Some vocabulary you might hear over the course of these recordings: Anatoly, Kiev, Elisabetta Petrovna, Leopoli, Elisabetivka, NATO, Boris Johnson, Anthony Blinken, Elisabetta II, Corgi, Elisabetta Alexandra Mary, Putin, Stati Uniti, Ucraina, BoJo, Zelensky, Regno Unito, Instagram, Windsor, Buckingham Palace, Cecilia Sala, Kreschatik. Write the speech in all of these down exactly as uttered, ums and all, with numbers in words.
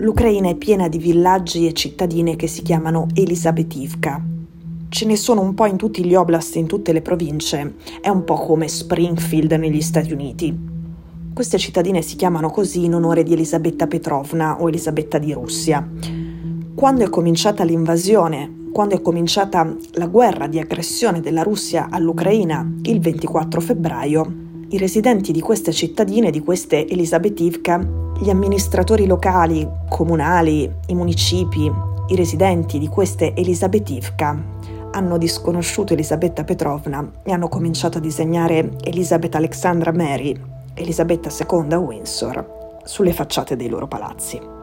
L'Ucraina è piena di villaggi e cittadine che si chiamano Elisabetivka. Ce ne sono un po' in tutti gli oblast, in tutte le province. È un po' come Springfield negli Stati Uniti. Queste cittadine si chiamano così in onore di Elisabetta Petrovna o Elisabetta di Russia. Quando è cominciata l'invasione, quando è cominciata la guerra di aggressione della Russia all'Ucraina, il ventiquattro febbraio, i residenti di queste cittadine, di queste Elisabetivka, gli amministratori locali, comunali, i municipi, i residenti di queste Elisabetivka, hanno disconosciuto Elisabetta Petrovna e hanno cominciato a disegnare Elisabetta Alexandra Mary, Elisabetta seconda a Windsor, sulle facciate dei loro palazzi.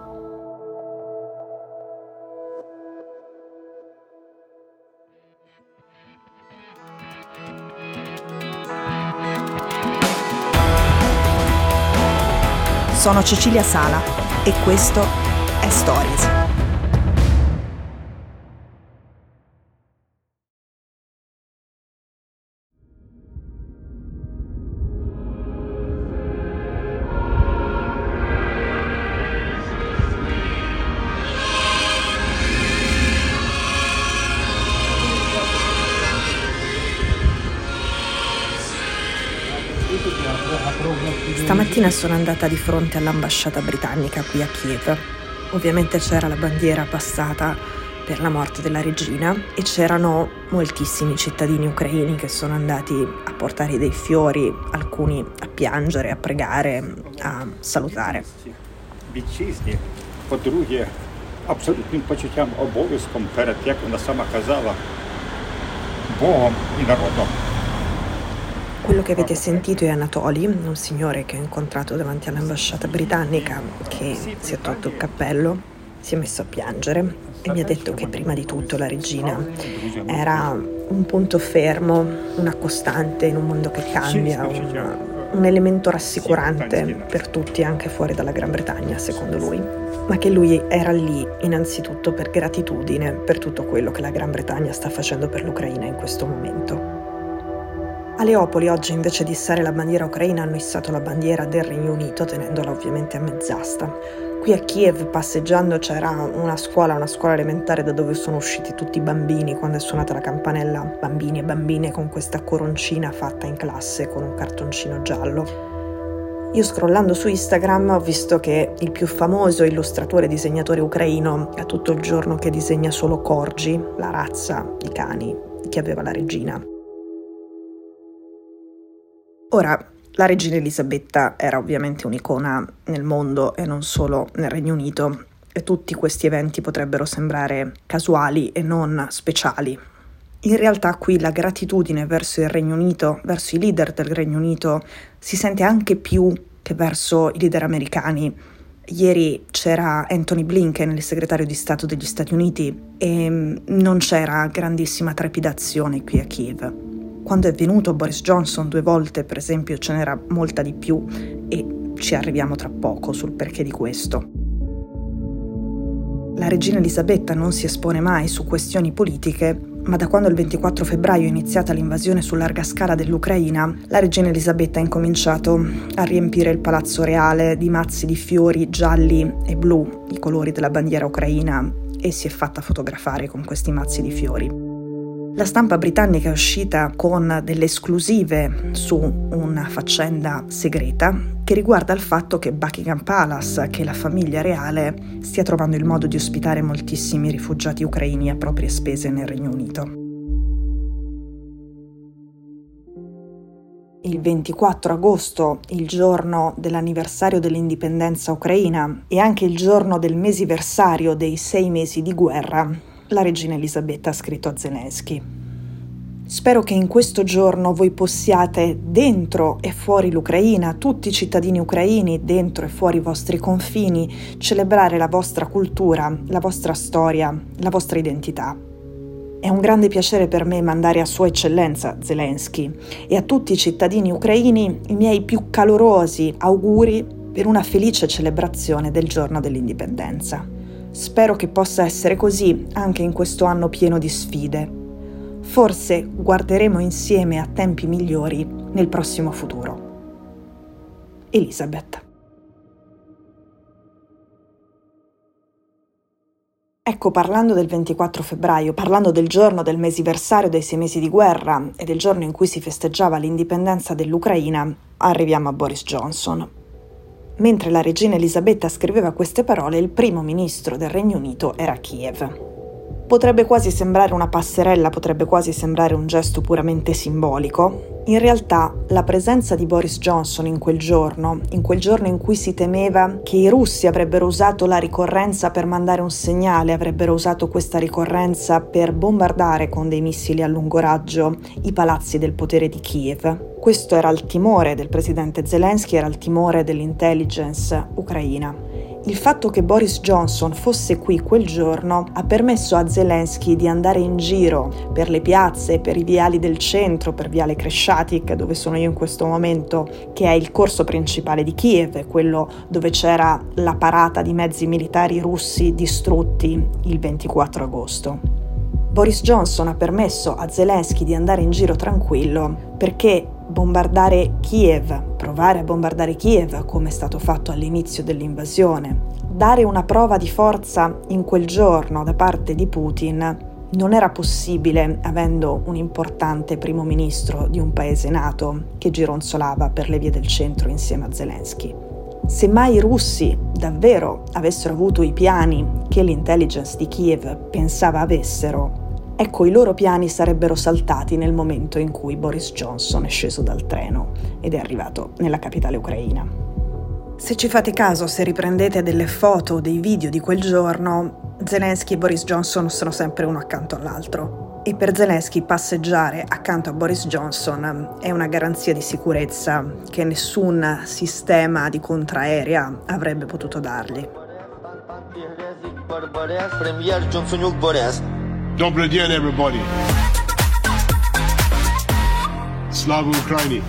Sono Cecilia Sala e questo è Stories. Stamattina sono andata di fronte all'ambasciata britannica qui a Kiev. Ovviamente c'era la bandiera passata per la morte della regina e c'erano moltissimi cittadini ucraini che sono andati a portare dei fiori, alcuni a piangere, a pregare, a salutare. Quello che avete sentito è Anatoly, un signore che ho incontrato davanti all'ambasciata britannica, che si è tolto il cappello, si è messo a piangere e mi ha detto che prima di tutto la regina era un punto fermo, una costante in un mondo che cambia, un, un elemento rassicurante per tutti anche fuori dalla Gran Bretagna, secondo lui, ma che lui era lì innanzitutto per gratitudine per tutto quello che la Gran Bretagna sta facendo per l'Ucraina in questo momento. A Leopoli oggi invece di issare la bandiera ucraina hanno issato la bandiera del Regno Unito, tenendola ovviamente a mezz'asta. Qui a Kiev, passeggiando, c'era una scuola, una scuola elementare da dove sono usciti tutti i bambini quando è suonata la campanella, bambini e bambine con questa coroncina fatta in classe con un cartoncino giallo. Io scrollando su Instagram ho visto che il più famoso illustratore e disegnatore ucraino ha tutto il giorno che disegna solo corgi, la razza di cani che aveva la regina. Ora, la regina Elisabetta era ovviamente un'icona nel mondo e non solo nel Regno Unito, e tutti questi eventi potrebbero sembrare casuali e non speciali. In realtà qui la gratitudine verso il Regno Unito, verso i leader del Regno Unito, si sente anche più che verso i leader americani. Ieri c'era Anthony Blinken, il segretario di Stato degli Stati Uniti, e non c'era grandissima trepidazione qui a Kiev. Quando è venuto Boris Johnson due volte, per esempio, ce n'era molta di più e ci arriviamo tra poco sul perché di questo. La regina Elisabetta non si espone mai su questioni politiche, ma da quando il ventiquattro febbraio è iniziata l'invasione su larga scala dell'Ucraina, la regina Elisabetta ha incominciato a riempire il palazzo reale di mazzi di fiori gialli e blu, i colori della bandiera ucraina, e si è fatta fotografare con questi mazzi di fiori. La stampa britannica è uscita con delle esclusive su una faccenda segreta che riguarda il fatto che Buckingham Palace, che la famiglia reale, stia trovando il modo di ospitare moltissimi rifugiati ucraini a proprie spese nel Regno Unito. Il ventiquattro agosto, il giorno dell'anniversario dell'indipendenza ucraina e anche il giorno del mesiversario dei sei mesi di guerra, la regina Elisabetta ha scritto a Zelensky: spero che in questo giorno voi possiate, dentro e fuori l'Ucraina, tutti i cittadini ucraini, dentro e fuori i vostri confini, celebrare la vostra cultura, la vostra storia, la vostra identità. È un grande piacere per me mandare a Sua Eccellenza Zelensky e a tutti i cittadini ucraini i miei più calorosi auguri per una felice celebrazione del giorno dell'indipendenza. Spero che possa essere così anche in questo anno pieno di sfide. Forse guarderemo insieme a tempi migliori nel prossimo futuro. Elisabetta. Ecco, parlando del ventiquattro febbraio, parlando del giorno del mesiversario dei sei mesi di guerra e del giorno in cui si festeggiava l'indipendenza dell'Ucraina, arriviamo a Boris Johnson. Mentre la regina Elisabetta scriveva queste parole, il primo ministro del Regno Unito era a Kiev. Potrebbe quasi sembrare una passerella, potrebbe quasi sembrare un gesto puramente simbolico. In realtà, la presenza di Boris Johnson in quel giorno, in quel giorno in cui si temeva che i russi avrebbero usato la ricorrenza per mandare un segnale, avrebbero usato questa ricorrenza per bombardare con dei missili a lungo raggio i palazzi del potere di Kiev. Questo era il timore del presidente Zelensky, era il timore dell'intelligence ucraina. Il fatto che Boris Johnson fosse qui quel giorno ha permesso a Zelensky di andare in giro per le piazze, per i viali del centro, per viale Kreschatik, dove sono io in questo momento, che è il corso principale di Kiev, quello dove c'era la parata di mezzi militari russi distrutti il ventiquattro agosto. Boris Johnson ha permesso a Zelensky di andare in giro tranquillo perché bombardare Kiev, provare a bombardare Kiev come è stato fatto all'inizio dell'invasione, dare una prova di forza in quel giorno da parte di Putin non era possibile avendo un importante primo ministro di un paese NATO che gironzolava per le vie del centro insieme a Zelensky. Se mai i russi davvero avessero avuto i piani che l'intelligence di Kiev pensava avessero, ecco, i loro piani sarebbero saltati nel momento in cui Boris Johnson è sceso dal treno ed è arrivato nella capitale ucraina. Se ci fate caso, se riprendete delle foto o dei video di quel giorno, Zelensky e Boris Johnson sono sempre uno accanto all'altro. E per Zelensky passeggiare accanto a Boris Johnson è una garanzia di sicurezza che nessun sistema di contraerea avrebbe potuto dargli. Premier Johnsoniuk Boris. Добрый день, everybody. Slava Ukraini.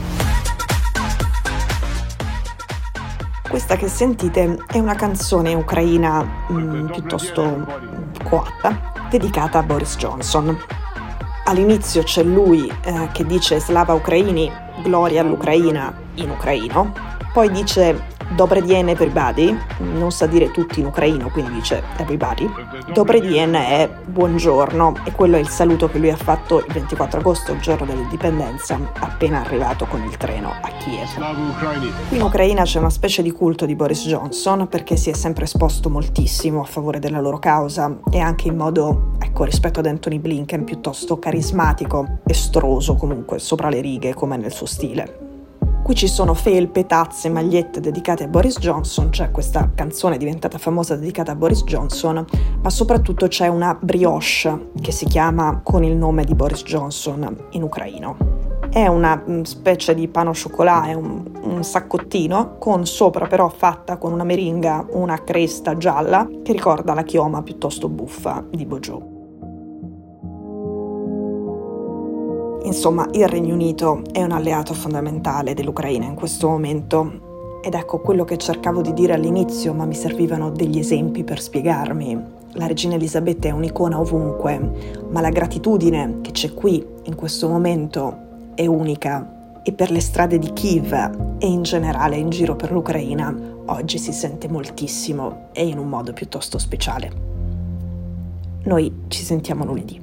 Questa che sentite è una canzone ucraina mh, piuttosto coatta, dedicata a Boris Johnson. All'inizio c'è lui eh, che dice Slava Ukraini, gloria all'Ucraina in ucraino, poi dice Dobre dien everybody, non sa dire tutti in ucraino, quindi dice everybody. Dobre dien è buongiorno e quello è il saluto che lui ha fatto il ventiquattro agosto, il giorno dell'indipendenza, appena arrivato con il treno a Kiev. In Ucraina c'è una specie di culto di Boris Johnson perché si è sempre esposto moltissimo a favore della loro causa e anche in modo, ecco, rispetto ad Anthony Blinken, piuttosto carismatico, estroso comunque, sopra le righe come nel suo stile. Qui ci sono felpe, tazze, magliette dedicate a Boris Johnson, c'è questa canzone diventata famosa dedicata a Boris Johnson, ma soprattutto c'è una brioche che si chiama con il nome di Boris Johnson in ucraino. È una specie di pan au chocolat, è un, un saccottino, con sopra però fatta con una meringa una cresta gialla che ricorda la chioma piuttosto buffa di Bojo. Insomma, il Regno Unito è un alleato fondamentale dell'Ucraina in questo momento ed ecco quello che cercavo di dire all'inizio, ma mi servivano degli esempi per spiegarmi. La regina Elisabetta è un'icona ovunque, ma la gratitudine che c'è qui in questo momento è unica e per le strade di Kiev e in generale in giro per l'Ucraina oggi si sente moltissimo e in un modo piuttosto speciale. Noi ci sentiamo lunedì.